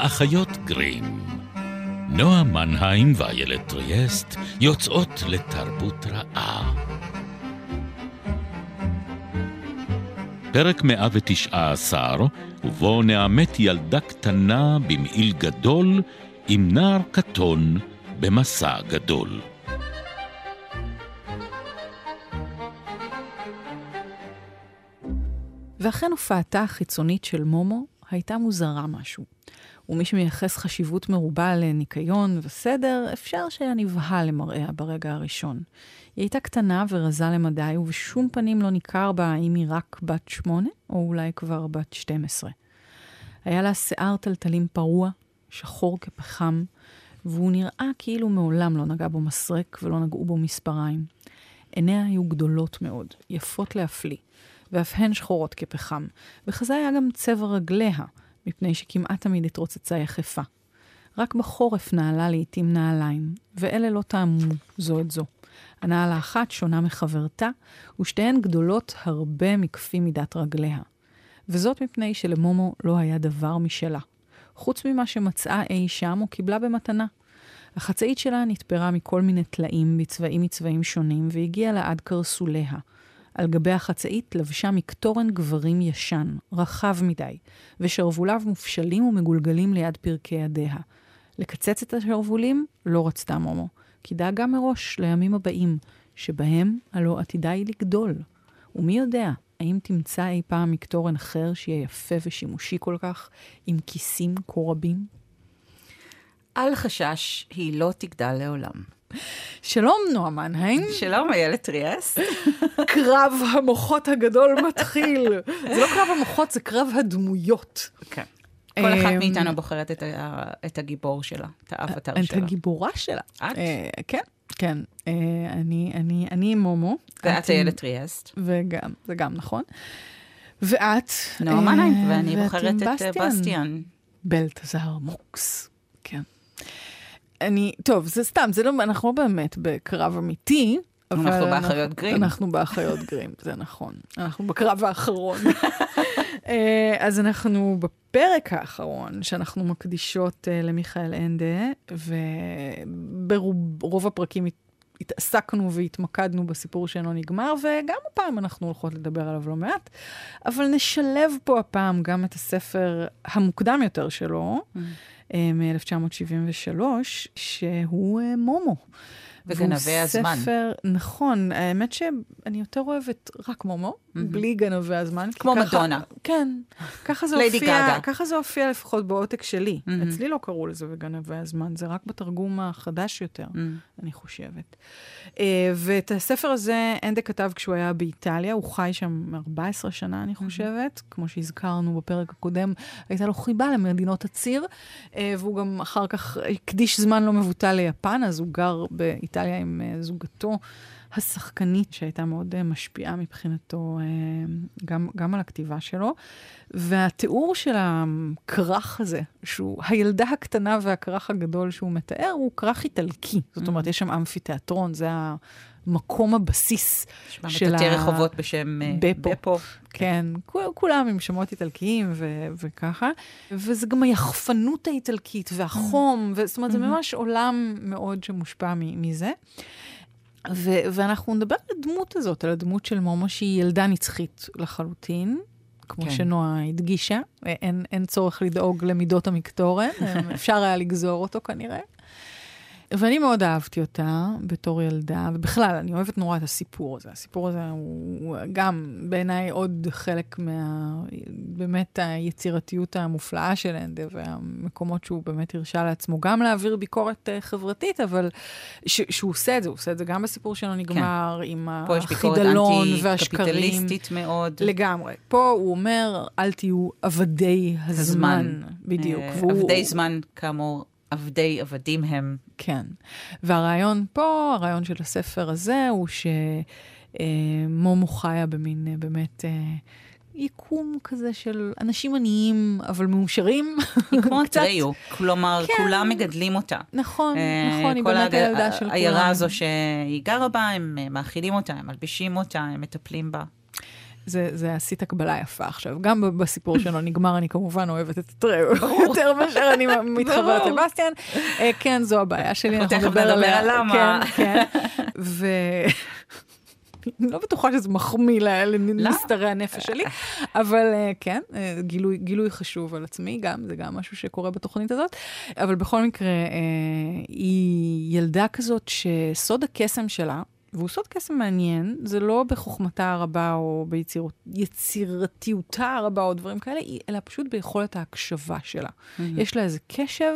האחיות גרים. נועם מנהיים ואריאל טריאסט יוצאות לתרבות רעה. פרק 119, ובו נעמת ילדה קטנה במעיל גדול עם נער קטון במסע גדול. ואכן הופעתה החיצונית של מומו הייתה מוזרה משהו. ומי שמייחס חשיבות מרובה לניקיון וסדר, אפשר שהיה נבהל למראיה ברגע הראשון. היא הייתה קטנה ורזה למדי, ובשום פנים לא ניכר בה אם היא רק בת 8, או אולי כבר בת 12. היה לה שיער טלטלים פרוע, שחור כפחם, והוא נראה כאילו מעולם לא נגע בו מסרק ולא נגעו בו מספריים. עיניה היו גדולות מאוד, יפות להפליא, ואף הן שחורות כפחם, וחזה היה גם צבע רגליה, מפני שכמעט תמיד התרוצצה יחפה. רק בחורף נעלה לעתים נעליים, ואלה לא טעמו זו את זו. הנעל האחת שונה מחברתה, ושתיהן גדולות הרבה מכפי מידת רגליה. וזאת מפני שלמומו לא היה דבר משלה. חוץ ממה שמצאה אי שם, הוא קיבלה במתנה. החצאית שלה נתפרה מכל מיני טלאים בצבעים מצבעים שונים, והגיעה לה עד קרסוליה. על גבי החצאית לבשה מקטורן גברים ישן, רחב מדי, ושרבוליו מופשלים ומגולגלים ליד פרקי ידיה. לקצץ את השרבולים לא רצתה מומו, כי דאגה מראש לימים הבאים, שבהם הלא עתידה היא לגדול. ומי יודע, האם תמצא אי פעם מקטורן אחר שיהיה יפה ושימושי כל כך, עם כיסים קורבים? אל חשש, היא לא תגדל לעולם. שלום נועם מנהיים. שלום אריאל טריאסט. קרב המוחות הגדול מתחיל. זה לא קרב המוחות, זה קרב הדמויות. כן. כל אחת מאיתנו בוחרת את הגיבור שלה, את האבטר שלה. את הגיבורה שלה. את? כן, כן. אני מומו. ואת אריאל טריאסט. וגם, זה גם נכון. ואת? נועם מנהיים, ואני בוחרת את בסטיאן. בלטזר מוקס. כן. טוב, זה סתם, זה לא, אנחנו לא באמת בקרב אמיתי. אנחנו באחריות גרים. אנחנו באחריות גרים, זה נכון. אנחנו בקרב האחרון. אז אנחנו בפרק האחרון, שאנחנו מקדישות למיכאל אנדה, וברוב הפרקים התעסקנו והתמקדנו בסיפור שאינו נגמר, וגם הפעם אנחנו הולכות לדבר עליו לא מעט, אבל נשלב פה הפעם גם את הספר המוקדם יותר שלו, מ-1973, שהוא מומו. וגנבי הזמן. ספר, נכון, האמת שאני יותר אוהבת רק מומו, בלי גנבי הזמן. כמו מדונה. כן, ככה זה הופיע לפחות בעותק שלי. אצלי לא קראו לזה וגנבי הזמן, זה רק בתרגום החדש יותר, אני חושבת. ואת הספר הזה, אנדה כתב כשהוא היה באיטליה, הוא חי שם 14 שנה, אני חושבת, כמו שהזכרנו בפרק הקודם, הייתה לו חיבה למדינות הציר, והוא גם אחר כך הקדיש זמן לא מבוטל ליפן, אז הוא גר באיטליה עם זוגתו השחקנית, שהייתה מאוד משפיעה מבחינתו גם על הכתיבה שלו. והתיאור של הקרח הזה, שהוא הילדה הקטנה והקרח הגדול שהוא מתאר, הוא קרח איטלקי. זאת אומרת, יש שם אמפיתיאטרון, זה המקום הבסיס של ה... רחובות בשם בפו. כן, כולם עם שמות איטלקיים וככה. וזה גם היחפנות האיטלקית והחום, זאת אומרת, זה ממש עולם מאוד שמושפע מזה. ואנחנו נדבר על הדמות הזאת, על הדמות של מומו, שהיא ילדה נצחית לחלוטין, כמו כן. שנועה הדגישה, אין צורך לדאוג למידות המקטורן, אפשר היה לגזור אותו כנראה. ואני מאוד אהבתי אותה בתור ילדה, ובכלל, אני אוהבת נורא את הסיפור הזה. הסיפור הזה הוא גם בעיניי עוד חלק באמת היצירתיות המופלאה של אנדה, והמקומות שהוא באמת הרשה לעצמו גם להעביר ביקורת חברתית, אבל שהוא עושה את זה, הוא עושה את זה גם בסיפור שלו נגמר, כן. עם החידלון והשקרים. קפיטליסטית מאוד. לגמרי. פה הוא אומר, אל תהיו עבדי הזמן. בדיוק. עבדי זמן, כאמור, עבדים הם. כן. והרעיון פה, הרעיון של הספר הזה, הוא שמומו חיה במין באמת יקום כזה של אנשים עניים, אבל מאושרים. יקום תראיו. כלומר, כולם מגדלים אותה. נכון, נכון. היא באמת הילדה של כולם. העיירה הזו שהיא גרה בה, הם מאכילים אותה, הם מלבישים אותה, הם מטפלים בה. זה עשית הקבלה יפה עכשיו. גם בסיפור שלו נגמר, אני כמובן אוהבת את הטרור יותר מאשר אני מתחברת לבסטיאן. כן, זו הבעיה שלי. אנחנו נדבר עליה. למה? כן, כן. אני לא בטוחה שזה מחמיא לנסתרי הנפש שלי, אבל כן, גילוי חשוב על עצמי גם, זה גם משהו שקורה בתוכנית הזאת, אבל בכל מקרה, היא ילדה כזאת שסוד הקסם שלה, והוא סוד קסם מעניין, זה לא בחוכמתה הרבה או ביצירתיותה הרבה או דברים כאלה, אלא פשוט ביכולת ההקשבה שלה. יש לה איזה קשב,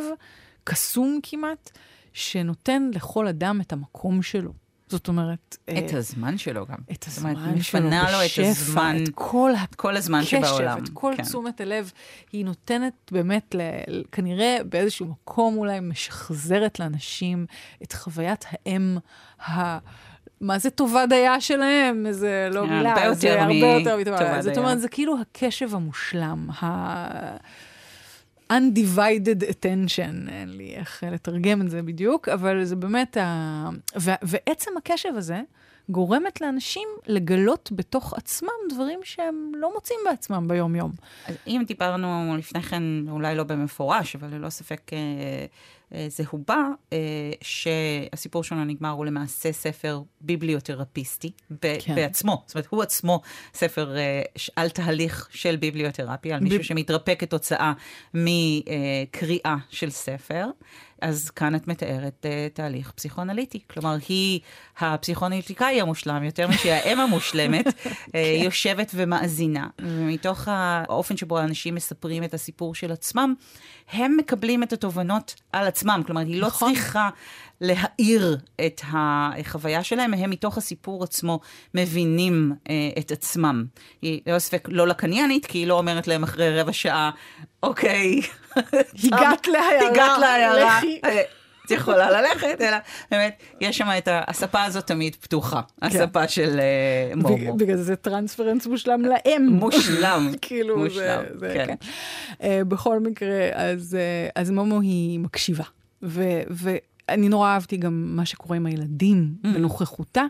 קסום כמעט, שנותן לכל אדם את המקום שלו. זאת אומרת... את הזמן שלו גם. את הזמן שלו בשפע, את כל הזמן שבעולם. את כל תשומת הלב, היא נותנת באמת, כנראה באיזשהו מקום אולי, משחזרת לאנשים את חוויית האם, מה זה טובה דייה שלהם, זה לא מילה, זה הרבה יותר מטובה דייה. זאת אומרת, זה כאילו הקשב המושלם, undivided attention, אין לי איך לתרגם את זה בדיוק, אבל זה באמת, ועצם הקשב הזה גורמת לאנשים לגלות בתוך עצמם דברים שהם לא מוצאים בעצמם ביום יום. אז אם דיברנו לפני כן, אולי לא במפורש, אבל ללא ספק זה הובא, שהסיפור שלנו נגמר הוא למעשה ספר ביבליותרפיסטי בעצמו. זאת אומרת, הוא עצמו ספר על תהליך של ביבליותרפיה, על מישהו שמתרפא כתוצאה מקריאה של ספר. אז כאן את מתארת תהליך פסיכואנליטי. כלומר, היא הפסיכואנליטיקאי המושלם, יותר משהאם המושלמת, יושבת ומאזינה. ומתוך האופן שבו האנשים מספרים את הסיפור של עצמם, הם מקבלים את התובנות על עצמם. כלומר, היא לא צריכה להאיר את החוויה שלהם, הם מתוך הסיפור עצמו מבינים את עצמם. היא לא ספק לא לקניינית, כי היא לא אומרת להם אחרי רבע שעה, אוקיי, הגעת להערה, את יכולה ללכת, אלא באמת, יש שם את הספה הזאת תמיד פתוחה, הספה של מומו. בגלל זה טרנספרנס מושלם לאם. מושלם. כאילו זה, כן. בכל מקרה, אז מומו היא מקשיבה, אני נורא אהבתי גם מה שקורה עם הילדים בנוכחותה,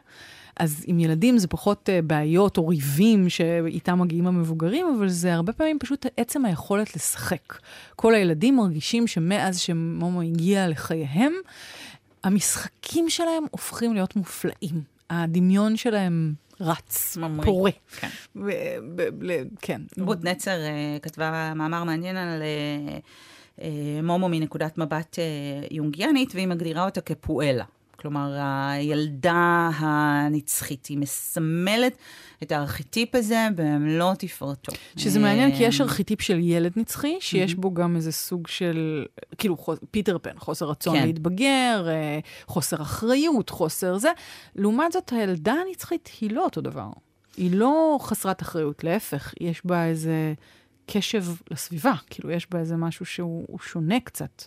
אז עם ילדים זה פחות בעיות או ריבים שאיתם מגיעים המבוגרים, אבל זה הרבה פעמים פשוט עצם היכולת לשחק. כל הילדים מרגישים שמאז שמומו הגיע לחייהם, המשחקים שלהם הופכים להיות מופלאים. הדמיון שלהם רץ, פורה. כן. רות נצר כתבה מאמר מעניין על... מומו מנקודת מבט יונגיאנית, והיא מגדירה אותה כפואלה. כלומר, הילדה הנצחית, היא מסמלת את הארכיטיפ הזה, במלוא תפארתו. שזה מעניין, כי יש ארכיטיפ של ילד נצחי, שיש בו גם איזה סוג של, כאילו, פיטר פן, חוסר רצון להתבגר, חוסר אחריות, חוסר זה. לעומת זאת, הילדה הנצחית היא לא אותו דבר. היא לא חסרת אחריות, להפך, יש בה איזה... קשב לסביבה, כאילו יש בה איזה משהו שהוא שונה קצת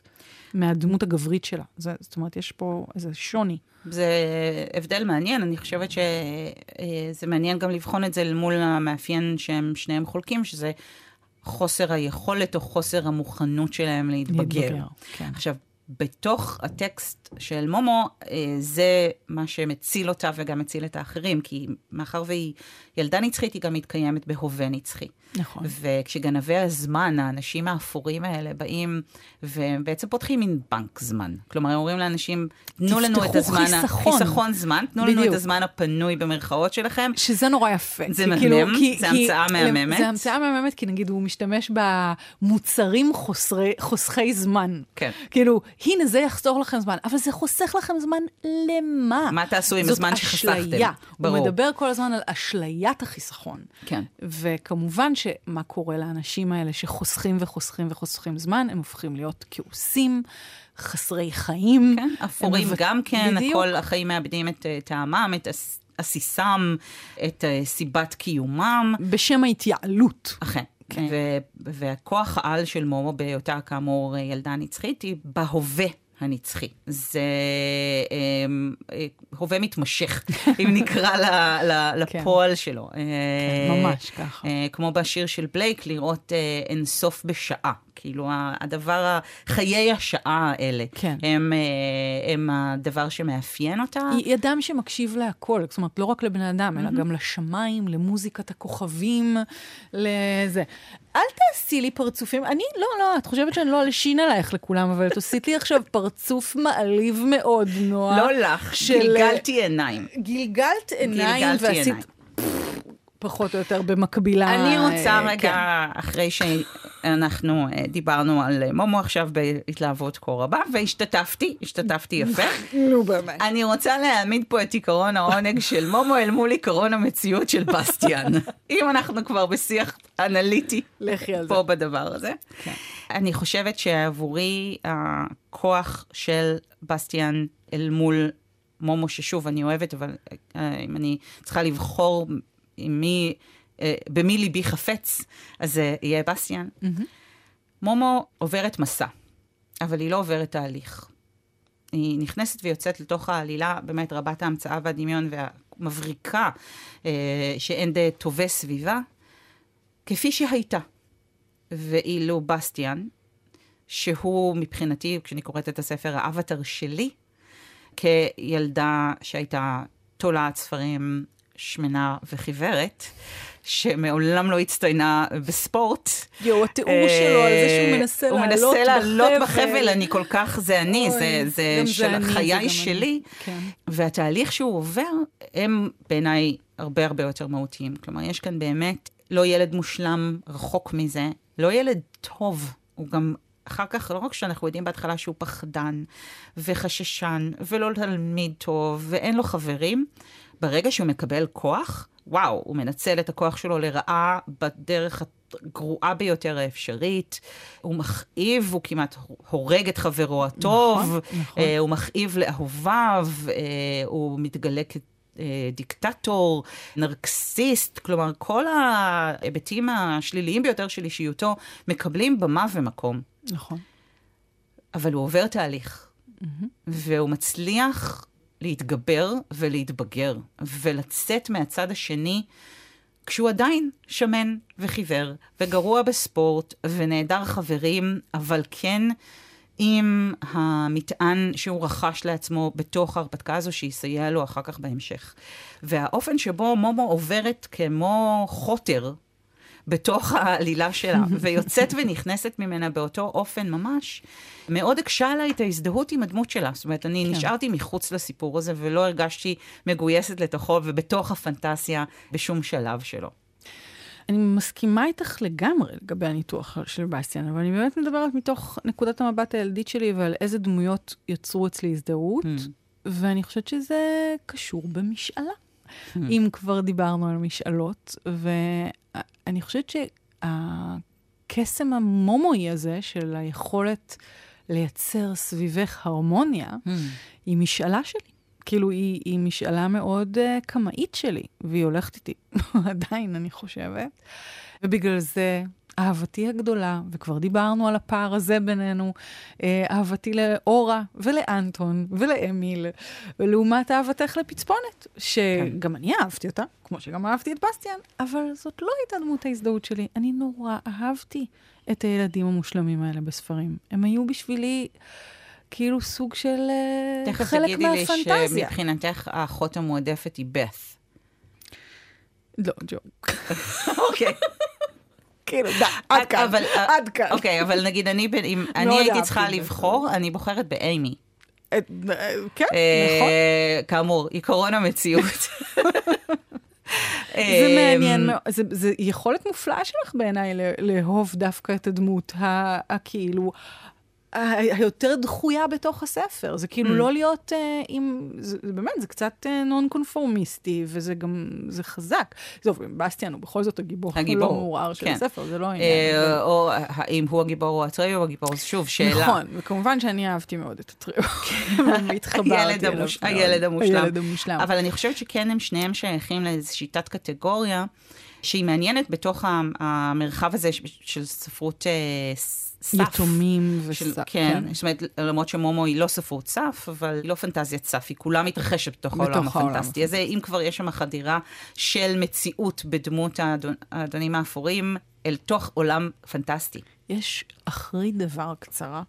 מהדמות הגברית שלה. זאת אומרת, יש פה איזה שוני. זה הבדל מעניין, אני חושבת שזה מעניין גם לבחון את זה מול המאפיין שהם שניהם חולקים, שזה חוסר היכולת או חוסר המוכנות שלהם להתבגר. כן. עכשיו, בתוך הטקסט של מומו, זה מה שמציל אותה וגם מציל את האחרים, כי מאחר והיא ילדה נצחית, היא גם מתקיימת בהווה נצחי. נכון. וכשגנבי הזמן, האנשים האפורים האלה באים, ובעצם פותחים מין בנק זמן. כלומר, הם אומרים לאנשים, תנו לנו את הזמן, חיסכון זמן, תנו לנו את הזמן הפנוי במרכאות שלכם. שזה נורא יפה. זה מהמם, זה המצאה מהממת. זה המצאה מהממת, כי נגיד הוא משתמש במוצרים חוסכי זמן. כן. כאילו, הנה זה יחסוך לכם זמן, אבל זה חוסך לכם זמן למה? מה תעשו עם הזמן שחסכתם? זאת אשליה. הוא מדבר כל הזמן על אשליית החיסכון. כן. וכמובן שמה קורה לאנשים האלה שחוסכים וחוסכים וחוסכים זמן, הם הופכים להיות כעוסים, חסרי חיים. כן, אפורים גם כן, כל החיים מאבדים את טעמם, את עסיסם, את סיבת קיומם. בשם ההתייעלות. אכן. Okay. והכוח העל של מומו באותה כאמור ילדה נצחית היא בהווה הנצחי. זה הווה מתמשך, אם נקרא לפועל שלו. ממש ככה. כמו בשיר של בלייק, לראות אינסוף בשעה. כאילו הדבר, חיי השעה האלה, הם הדבר שמאפיין אותה. היא אדם שמקשיב להכל, זאת אומרת, לא רק לבן אדם, אלא גם לשמיים, למוזיקת הכוכבים, לזה. אל תעשי לי פרצופים, אני, לא, את חושבת שאני לא לשינה עלייך לכולם, אבל את עושית לי עכשיו פרצוף מעליב מאוד, נועה. לא לך, גלגלתי עיניים. גלגלת עיניים ועשית פחות או יותר במקבילה. אני רוצה רגע, אחרי שאנחנו דיברנו על מומו עכשיו בהתלהבות כה רבה, והשתתפתי יפה. נו, באמת. אני רוצה להעמיד פה את עיקרון העונג של מומו אל מול עיקרון המציאות של בסטיאן. אם אנחנו כבר בשיח אנליטי פה בדבר הזה. אני חושבת שעבורי הכוח של בסטיאן אל מול מומו, ששוב אני אוהבת, אבל אם אני צריכה לבחור במי ליבי חפץ, אז יהיה בסטיאן. מומו עוברת מסע, אבל היא לא עוברת תהליך. היא נכנסת ויוצאת לתוך העלילה, באמת רבת ההמצאה והדמיון והמבריקה שאנדה טובה סביבה, כפי שהייתה. ואילו בסטיאן, שהוא מבחינתי, כשאני קוראת את הספר, האבטר שלי, כילדה שהייתה תולעת ספרים שמנה וחיוורת, שמעולם לא הצטיינה בספורט. יו, התיאור שלו על זה שהוא מנסה לעלות בחבל. הוא מנסה לעלות בחבל, אני כל כך, זה אני, זה של חיי שלי. והתהליך שהוא עובר, הם בעיניי הרבה הרבה יותר מהותיים. כלומר, יש כאן באמת לא ילד מושלם, רחוק מזה, לא ילד טוב, הוא גם אחר כך, לא רק שאנחנו יודעים בהתחלה שהוא פחדן וחששן, ולא תלמיד טוב, ואין לו חברים, ברגע שהוא מקבל כוח, וואו, הוא מנצל את הכוח שלו לרעה בדרך הגרועה ביותר האפשרית, הוא מכאיב, הוא כמעט הורג את חברו הטוב, נכון. הוא מכאיב לאהוביו, הוא מתגלה דיקטטור, נרקסיסט, כלומר כל ההיבטים השליליים ביותר של אישיותו מקבלים במה ומקום. נכון. אבל הוא עובר תהליך, והוא מצליח להתגבר ולהתבגר, ולצאת מהצד השני, כשהוא עדיין שמן וחיוור, וגרוע בספורט, ונעדר חברים, אבל כן עם המטען שהוא רכש לעצמו בתוך ההרפתקה הזו, שיסייע לו אחר כך בהמשך. והאופן שבו מומו עוברת כמו חוטר, בתוך העלילה שלה, ויוצאת ונכנסת ממנה באותו אופן ממש, מאוד הקשה עליי את ההזדהות עם הדמות שלה. זאת אומרת, אני נשארתי מחוץ לסיפור הזה, ולא הרגשתי מגויסת לתוכו, ובתוך הפנטסיה בשום שלב שלו. אני מסכימה איתך לגמרי לגבי הניתוח של בסטיאן, אבל אני באמת מדברת מתוך נקודת המבט הילדית שלי, ועל איזה דמויות יצרו אצלי הזדהות, ואני חושבת שזה קשור במשאלה. אם כבר דיברנו על משאלות, ואני חושבת שהקסם המומוי הזה של היכולת לייצר סביבך הרמוניה, היא משאלה שלי. כאילו, היא משאלה מאוד קמאית שלי, והיא הולכת איתי, עדיין אני חושבת. ובגלל זה, אהבתי הגדולה, וכבר דיברנו על הפער הזה בינינו, אהבתי לאורה ולאנטון ולאמיל, ולעומת אהבתך לפצפונת, שגם אני אהבתי אותה, כמו שגם אהבתי את בסטיאן, אבל זאת לא הייתה דמות ההזדהות שלי. אני נורא אהבתי את הילדים המושלמים האלה בספרים. הם היו בשבילי כאילו סוג של חלק מהפנטזיה. תכף תגידי לי שמבחינתך האחות המועדפת היא בת. לא, ג'וק. אוקיי. כאילו, עד כאן, עד כאן. אוקיי, אבל נגיד, אם אני הייתי צריכה לבחור, אני בוחרת באמי. כן, נכון. כאמור, עיקרון המציאות. זה מעניין, זה יכולת מופלאה שלך בעיניי, לאהוב דווקא את הדמות, כאילו, היותר דחויה בתוך הספר. זה כאילו לא להיות עם, באמת, זה קצת נון קונפורמיסטי, וזה גם, זה חזק. זהו, בסטיאן הוא בכל זאת הגיבור, הוא לא מעורער של הספר, זה לא עניין. או האם הוא הגיבור או אטריו, הגיבור, שוב, שאלה. נכון, וכמובן שאני אהבתי מאוד את אטריו. התחברתי אליו. הילד המושלם. אבל אני חושבת שכן הם שניהם שייכים לאיזושהי תת קטגוריה, שהיא מעניינת בתוך המרחב הזה של ספרות סף. יתומים וסף. כן, זאת אומרת, למרות שמומו היא לא ספרות סף, אבל היא לא פנטזיה סף, היא כולה מתרחשת בתוך העולם הפנטסטי הזה, אם כבר יש שם חדירה של מציאות בדמות האדונים האפורים, אל תוך עולם פנטסטי. יש אחרי דבר קצרה,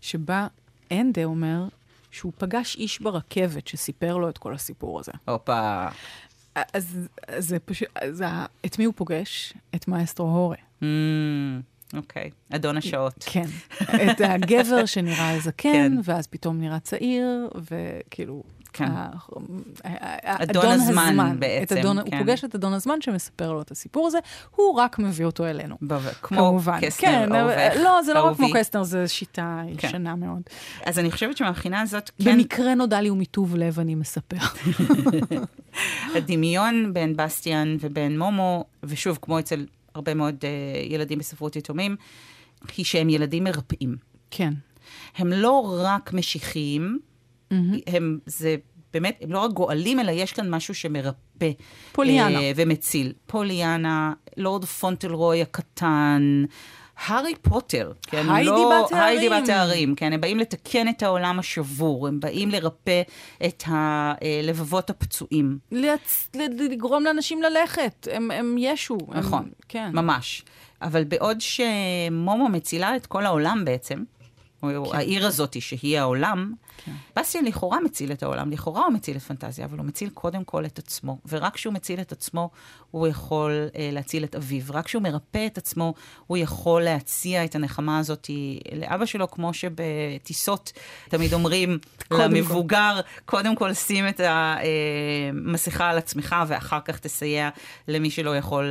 שבה אנדה אומר שהוא פגש איש ברכבת שסיפר לו את כל הסיפור הזה. אופה. אז זה פשוט, את מי הוא פוגש? את מאסטרו הורה. אוקיי, אדון השעות. כן, את הגבר שנראה זקן, ואז פתאום נראה צעיר, וכאילו, אדון הזמן בעצם. הוא פוגש את אדון הזמן שמספר לו את הסיפור הזה, הוא רק מביא אותו אלינו. כמו קסטנר אורך. לא, זה לא רק כמו קסטנר, זה שיטה ישנה מאוד. אז אני חושבת שמבחינה הזאת... במקרה נודע לי ומטוב לב אני מספר. הדמיון בין בסטיאן ובין מומו, ושוב, כמו אצל... הרבה מאוד ילדים בספרות יתומים, היא שהם ילדים מרפאים. כן. הם לא רק משיחיים, הם, זה באמת, הם לא רק גואלים, אלא יש כאן משהו שמרפא. פוליאנה. ומציל. פוליאנה, לורד פונטלרוי הקטן, הארי פוטר. כן, היידי בתארים. כן, הם באים לתקן את העולם השבור, הם באים לרפא את הלבבות הפצועים. לגרום לאנשים ללכת, הם ישו. נכון, כן. ממש. אבל בעוד שמומו מצילה את כל העולם בעצם, או העיר הזאת שהיא העולם, בסטיאן לכאורה מציל את העולם, לכאורה הוא מציל את פנטזיה, אבל הוא מציל קודם כל את עצמו, ורק כשהוא מציל את עצמו, הוא יכול להציל את אביו, רק כשהוא מרפא את עצמו, הוא יכול להציע את הנחמה הזאת לאבא שלו, כמו שבטיסות תמיד אומרים למבוגר, קודם כל שים את המסכה על עצמך, ואחר כך תסייע למי שלא יכול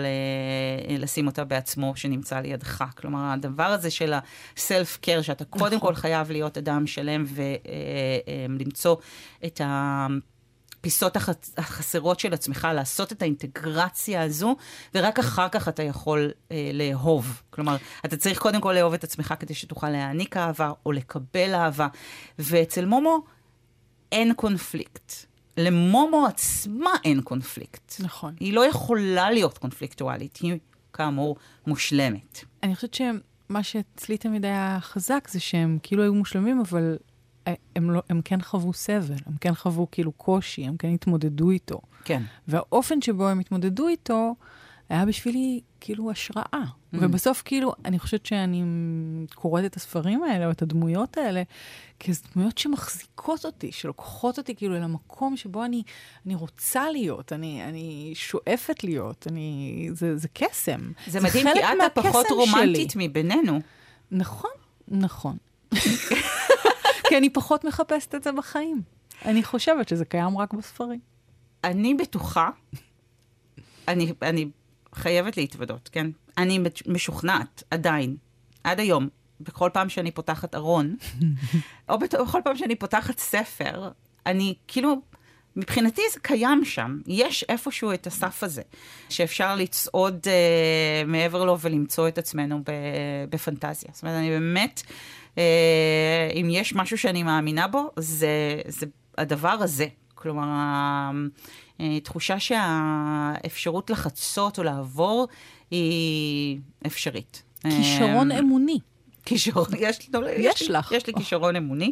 לשים אותה בעצמו, שנמצא לידך. כלומר, הדבר הזה של הסלף-קר, שאתה קודם כל חייב להיות אדם שלם ו... למצוא את הפיסות החסרות של עצמך, לעשות את האינטגרציה הזו, ורק אחר כך אתה יכול לאהוב. כלומר, אתה צריך קודם כל לאהוב את עצמך כדי שתוכל להעניק אהבה או לקבל אהבה. ואצל מומו אין קונפליקט. למומו עצמה אין קונפליקט. נכון. היא לא יכולה להיות קונפליקטואלית. היא כאמור מושלמת. אני חושבת שמה שאצלי תמיד היה חזק זה שהם כאילו היו מושלמים, אבל... הם כן חוו סבל, הם כן חוו כאילו קושי, הם כן התמודדו איתו. כן. והאופן שבו הם התמודדו איתו, היה בשבילי כאילו השראה. ובסוף כאילו, אני חושבת שאני קוראת את הספרים האלה, או את הדמויות האלה, כדמויות שמחזיקות אותי, שלוקחות אותי כאילו אל המקום שבו אני רוצה להיות, אני שואפת להיות, זה קסם. זה מדהים, כי את הפחות רומנטית מבינינו. נכון, נכון. כי אני פחות מחפשת את זה בחיים. אני חושבת שזה קיים רק בספרים. אני בטוחה, אני חייבת להתוודות, כן? אני משוכנעת עדיין, עד היום, בכל פעם שאני פותחת ארון, או בכל פעם שאני פותחת ספר, אני כאילו, מבחינתי זה קיים שם. יש איפשהו את הסף הזה, שאפשר לצעוד מעבר לו ולמצוא את עצמנו בפנטזיה. זאת אומרת, אני באמת... אם יש משהו שאני מאמינה בו, זה הדבר הזה. כלומר, התחושה שהאפשרות לחצות או לעבור היא אפשרית. כישרון אמוני. כישרון, יש לי כישרון אמוני,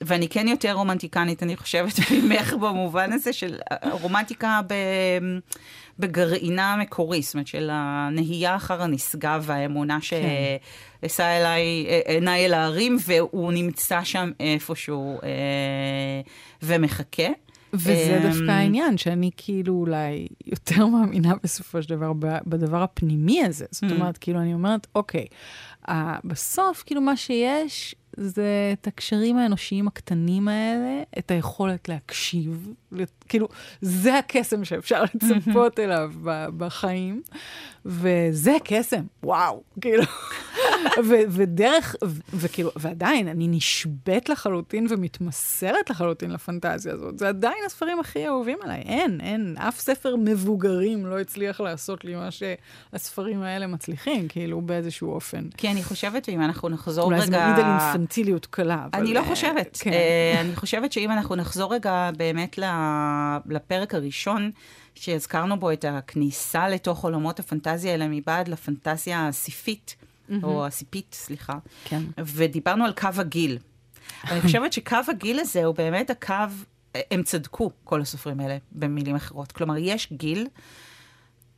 ואני כן יותר רומנטיקנית, אני חושבת, ממך במובן הזה של רומנטיקה בגרעינה המקורי, זאת אומרת, של הנהייה אחר הנשגה והאמונה שעשה אליי, עיניי אל הערים, והוא נמצא שם איפשהו ומחכה. וזה דווקא העניין, שאני כאילו אולי יותר מאמינה בסופו של דבר, בדבר הפנימי הזה. זאת אומרת, כאילו אני אומרת, אוקיי, בסוף כאילו מה שיש, זה את הקשרים האנושיים הקטנים האלה, את היכולת להקשיב, כאילו זה הקסם שאפשר לצפות אליו בחיים, וזה קסם, וואו, כאילו, ודרך, וכאילו, ועדיין אני נשבט לחלוטין ומתמסרת לחלוטין לפנטזיה הזאת, זה עדיין הספרים הכי אהובים עליי, אין, אף ספר מבוגרים לא הצליח לעשות לי מה שהספרים האלה מצליחים, כאילו באיזשהו אופן. כי אני חושבת, ואם אנחנו נחזור רגע... אינפנטיליות קלה. אני לא חושבת. אני חושבת שאם אנחנו נחזור רגע באמת לפרק הראשון, שהזכרנו בו את הכניסה לתוך עולמות הפנטזיה, אלא מבעד לפנטזיה הסיפית, או הסיפית, סליחה. כן. ודיברנו על קו הגיל. אני חושבת שקו הגיל הזה הוא באמת הקו, הם צדקו כל הסופרים האלה, במילים אחרות. כלומר, יש גיל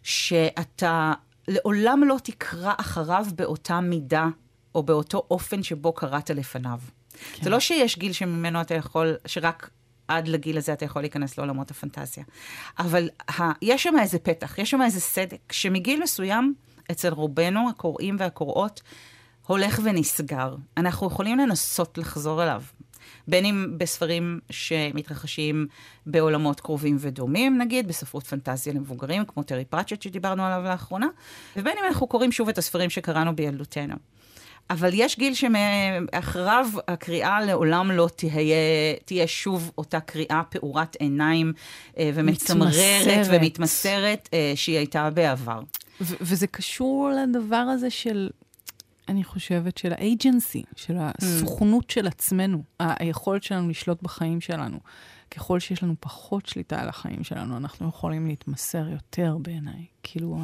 שאתה לעולם לא תקרא אחריו באותה מידה, או באותו אופן שבו קראת לפניו. כן. זה לא שיש גיל שממנו אתה יכול, שרק עד לגיל הזה אתה יכול להיכנס לעולמות הפנטזיה. אבל יש שם איזה פתח, יש שם איזה סדק, שמגיל מסוים, אצל רובנו, הקוראים והקוראות, הולך ונסגר. אנחנו יכולים לנסות לחזור אליו. בין אם בספרים שמתרחשים בעולמות קרובים ודומים, נגיד, בספרות פנטזיה למבוגרים, כמו טרי פרצ'ט שדיברנו עליו לאחרונה, ובין אם אנחנו קוראים שוב את הספרים שקראנו בילדותנו. אבל יש גיל שאחריו הקריאה לעולם לא תהיה שוב אותה קריאה פעורת עיניים ומצמררת ומתמסרת שהיא הייתה בעבר. וזה קשור לדבר הזה של, אני חושבת, של האג'נסי, של הסוכנות של עצמנו, היכולת שלנו לשלוט בחיים שלנו. ככל שיש לנו פחות שליטה על החיים שלנו, אנחנו יכולים להתמסר יותר בעיניי. כאילו,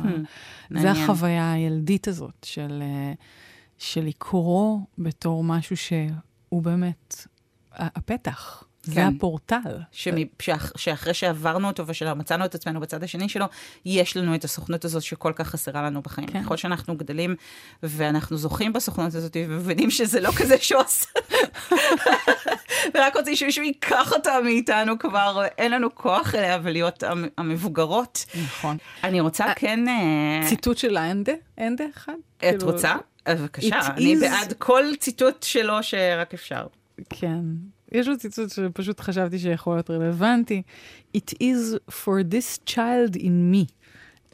זה החוויה הילדית הזאת של... שלקרוא בתור משהו שהוא באמת הפתח. כן. זה הפורטל. שאחרי שעברנו אותו ושמצאנו את עצמנו בצד השני שלו, יש לנו את הסוכנות הזאת שכל כך חסרה לנו בחיים. כן. ככל שאנחנו גדלים ואנחנו זוכים בסוכנות הזאת ומבינים שזה לא כזה שוס. ורק רוצה שמישהו ייקח אותה מאיתנו כבר, אין לנו כוח אליה ולהיות המבוגרות. נכון. אני רוצה כן... ציטוט של האנדה? אנדה אחד? את רוצה? בבקשה, אני בעד כל ציטוט שלו שרק אפשר. כן. יש לו ציטוט שפשוט חשבתי שיכול להיות רלוונטי. It is for this child in me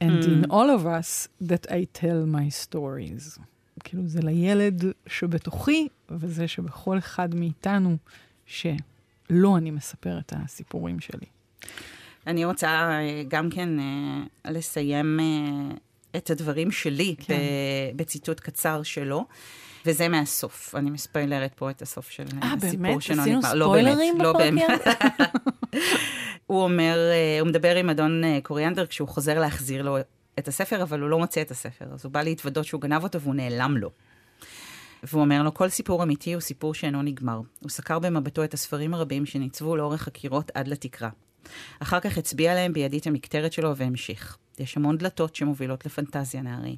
and in all of us that I tell my stories. כאילו זה לילד שבתוכי, וזה שבכל אחד מאיתנו שלא אני מספר את הסיפורים שלי. אני רוצה גם כן לסיים... את הדברים שלי כן. בציטוט קצר שלו, וזה מהסוף. אני מספיילרת פה את הסוף של הסיפור שלו. עשינו ספוילרים בפרק? לא באמת. הוא אומר, הוא מדבר עם אדון קוריאנדר, כשהוא חוזר להחזיר לו את הספר, אבל הוא לא מוצא את הספר. אז הוא בא להתוודות שהוא גנב אותו, והוא נעלם לו. והוא אומר לו, כל סיפור אמיתי הוא סיפור שאינו נגמר. הוא סקר במבטו את הספרים הרבים, שניצבו לאורך הקירות עד לתקרה. אחר כך הצביע עליהם בידית המקטרת שלו והמשיך. יש המון דלתות שמובילות לפנטזיה נערי.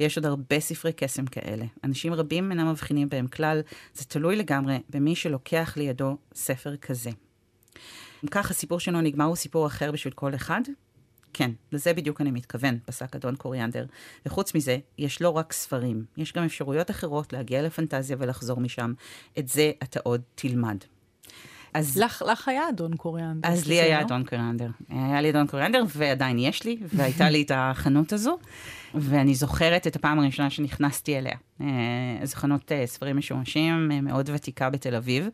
ויש עוד הרבה ספרי קסם כאלה. אנשים רבים אינם מבחינים בהם כלל, זה תלוי לגמרי במי שלוקח לידו ספר כזה. אם כך, הסיפור שלנו נגמר הוא סיפור אחר בשביל כל אחד? כן, לזה בדיוק אני מתכוון, פסק אדון קוריאנדר. וחוץ מזה, יש לא רק ספרים, יש גם אפשרויות אחרות להגיע לפנטזיה ולחזור משם. את זה אתה עוד תלמד. אז לך היה אדון קוריאנדר. אז לי היה אדון קוריאנדר. היה לי אדון קוריאנדר, ועדיין יש לי, והייתה לי את החנות הזו, ואני זוכרת את הפעם הראשונה שנכנסתי אליה. זו חנות ספרים משומשים מאוד ותיקה בתל אביב,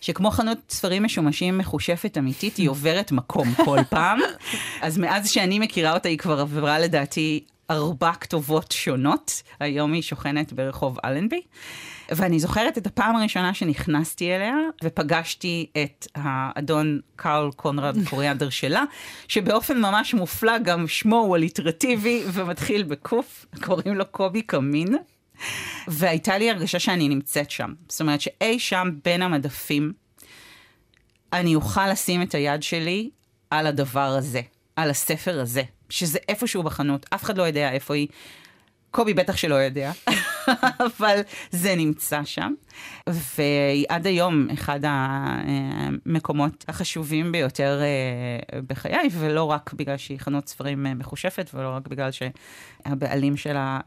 שכמו חנות ספרים משומשים מחושפת אמיתית, היא עוברת מקום כל פעם. אז מאז שאני מכירה אותה, היא כבר עברה לדעתי 4 כתובות שונות. היום היא שוכנת ברחוב אלנבי. ואני זוכרת את הפעם הראשונה שנכנסתי אליה, ופגשתי את האדון קארל קונרד קוריאנדר שלה, שבאופן ממש מופלא גם שמו הוא אליטרטיבי, ומתחיל בקוף, קוראים לו קובי קמין, והייתה לי הרגשה שאני נמצאת שם. זאת אומרת שאי שם בין המדפים, אני אוכל לשים את היד שלי על הדבר הזה, על הספר הזה, שזה איפשהו בחנות, אף אחד לא יודע איפה היא, קובי בטח שלא יודע, אבל זה נמצא שם. ועד היום אחד המקומות החשובים ביותר בחיי, ולא רק בגלל שהיא חנות ספרים מחושפת, ולא רק בגלל שהבעלים שלה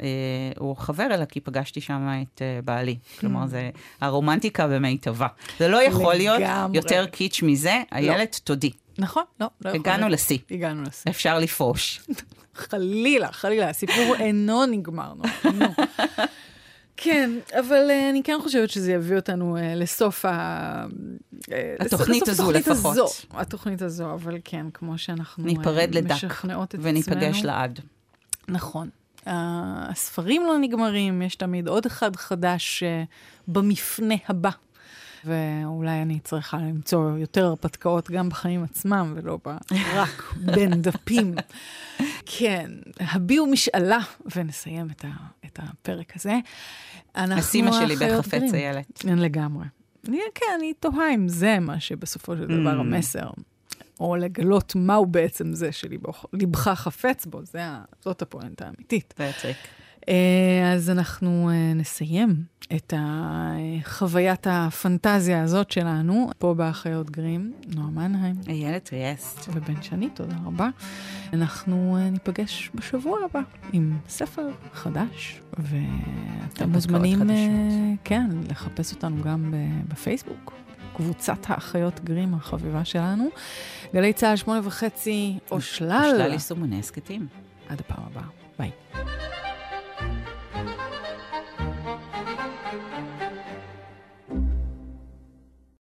הוא חבר, אלא כי פגשתי שם את בעלי. כלומר, זה הרומנטיקה במיטבה. זה לא יכול להיות יותר קיץ' מזה, הילד תודי. נכון, לא, לא יכול. הגענו לשיא. הגענו לשיא. אפשר לפרוש. חלילה, חלילה, הסיפור אינו נגמר. כן, אבל אני כן חושבת שזה יביא אותנו לסוף התוכנית הזו לפחות. התוכנית הזו, אבל כן, כמו שאנחנו משכנעות את עצמנו. ניפרד לדק וניפגש לעד. נכון. הספרים לא נגמרים, יש תמיד עוד אחד חדש במפנה הבא. ואולי אני צריכה למצוא יותר הרפתקאות גם בחיים עצמם, ולא רק בין דפים. כן, הביאו משאלה, ונסיים את הפרק הזה. הסימה שלי בחפץ הילת. לגמרי. כן, אני תוהה אם זה מה שבסופו של דבר המסר. או לגלות מהו בעצם זה שלבך חפץ בו, זאת הפואנטה האמיתית. זה הצריק. אז אנחנו נסיים את חוויית הפנטזיה הזאת שלנו, פה באחיות גרים, נועם מנהיים. אריאל טריאסט. ובן שני, תודה רבה. אנחנו ניפגש בשבוע הבא עם ספר חדש, ואתם מוזמנים כן, לחפש אותנו גם בפייסבוק. קבוצת האחיות גרים, החביבה שלנו. גלי צהל 8:30, או שלל. שלל יסומוני הסקטים. עד הפעם הבאה. ביי.